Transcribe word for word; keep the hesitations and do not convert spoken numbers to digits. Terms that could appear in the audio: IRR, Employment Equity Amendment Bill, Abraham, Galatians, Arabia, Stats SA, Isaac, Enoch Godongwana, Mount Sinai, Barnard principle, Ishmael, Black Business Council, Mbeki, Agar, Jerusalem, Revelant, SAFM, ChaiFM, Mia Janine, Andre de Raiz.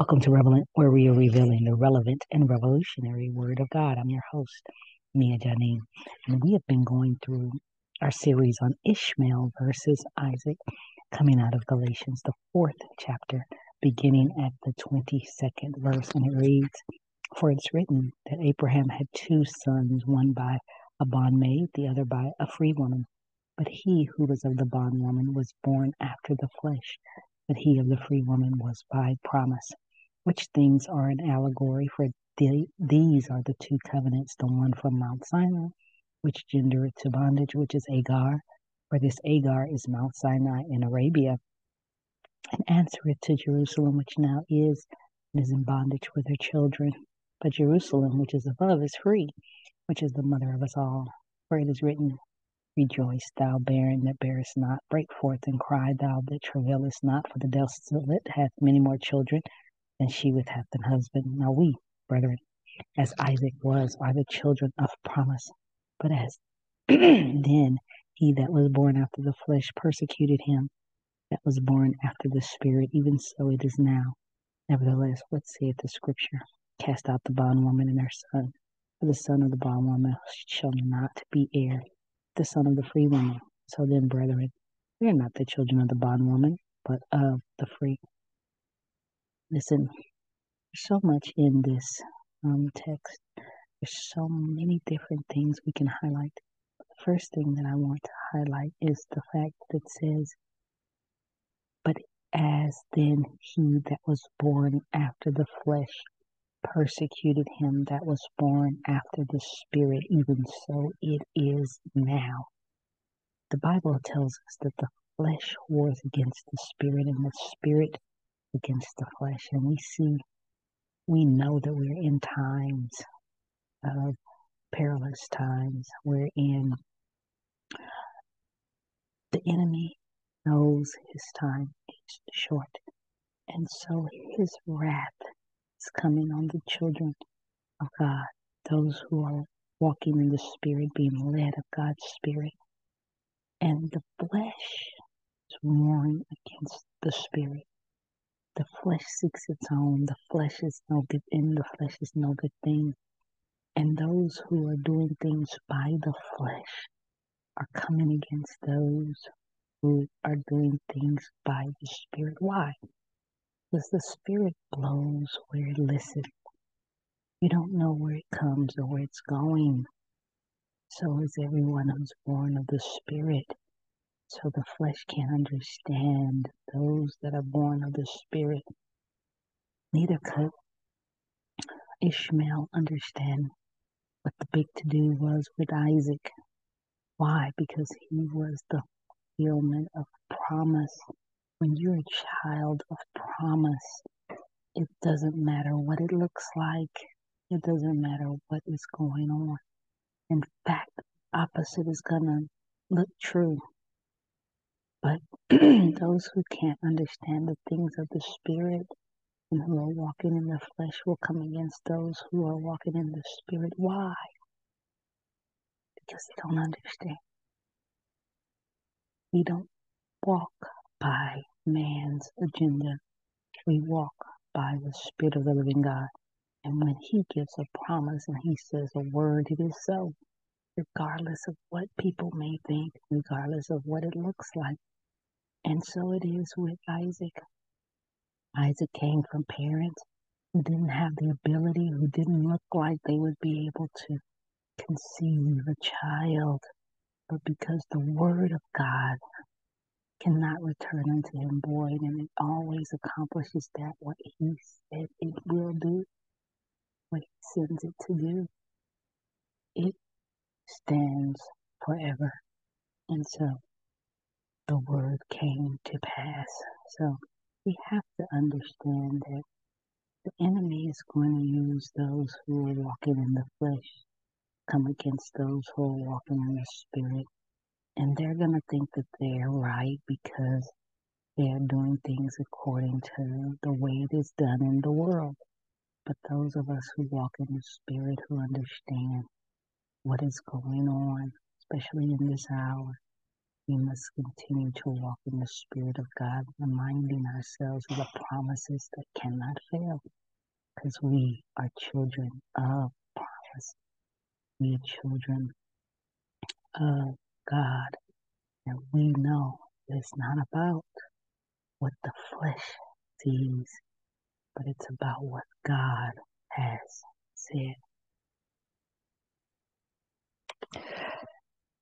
Welcome to Revelant, where we are revealing the relevant and revolutionary Word of God. I'm your host, Mia Janine, and we have been going through our series on Ishmael versus Isaac, coming out of Galatians, the fourth chapter, beginning at the twenty-second verse, and it reads, "For it's written that Abraham had two sons, one by a bondmaid, the other by a free woman. But he who was of the bondwoman was born after the flesh, but he of the free woman was by promise. Which things are an allegory, for the, these are the two covenants, the one from Mount Sinai, which gendereth to bondage, which is Agar, for this Agar is Mount Sinai in Arabia, and answereth to Jerusalem, which now is, and is in bondage with her children. But Jerusalem, which is above, is free, which is the mother of us all. For it is written, Rejoice, thou barren that bearest not, break forth and cry, thou that travailest not, for the desolate hath many more children than she which hath an husband. Now we, brethren, as Isaac was, are the children of promise. But as then he that was born after the flesh persecuted him that was born after the spirit, even so it is now. Nevertheless, what saith the scripture? Cast out the bondwoman and her son, for the son of the bondwoman shall not be heir, the son of the free woman. So then, brethren, we are not the children of the bondwoman, but of the free." Listen, there's so much in this um, text. There's so many different things we can highlight. The first thing that I want to highlight is the fact that it says, "But as then he that was born after the flesh persecuted him that was born after the spirit, even so it is now." The Bible tells us that the flesh wars against the spirit and the spirit against the flesh. And we see, we know that we're in times of perilous times. We're in, the enemy knows his time is short. And so his wrath is coming on the children of God, those who are walking in the Spirit, being led of God's Spirit. And the flesh is warring against the Spirit. The flesh seeks its own. The flesh is no good in the flesh is no good thing. And those who are doing things by the flesh are coming against those who are doing things by the Spirit. Why? Because the Spirit blows where it listens. You don't know where it comes or where it's going. So is everyone who's born of the Spirit. So the flesh can't understand those that are born of the Spirit. Neither could Ishmael understand what the big to-do was with Isaac. Why? Because he was the fulfillment of promise. When you're a child of promise, it doesn't matter what it looks like. It doesn't matter what is going on. In fact, the opposite is going to look true. But those who can't understand the things of the Spirit and who are walking in the flesh will come against those who are walking in the Spirit. Why? Because they don't understand. We don't walk by man's agenda. We walk by the Spirit of the living God. And when he gives a promise and he says a word, it is so. Regardless of what people may think, regardless of what it looks like. And so it is with Isaac. Isaac came from parents who didn't have the ability, who didn't look like they would be able to conceive a child. But because the word of God cannot return unto him void, and it always accomplishes that what he said it will do, what he sends it to do, it stands forever. And so the word came to pass. So we have to understand that the enemy is going to use those who are walking in the flesh, come against those who are walking in the Spirit. And they're going to think that they're right because they're doing things according to the way it is done in the world. But those of us who walk in the Spirit, who understand what is going on, especially in this hour, we must continue to walk in the Spirit of God, reminding ourselves of the promises that cannot fail, because we are children of promise. We are children of God, and we know it's not about what the flesh sees, but it's about what God has said.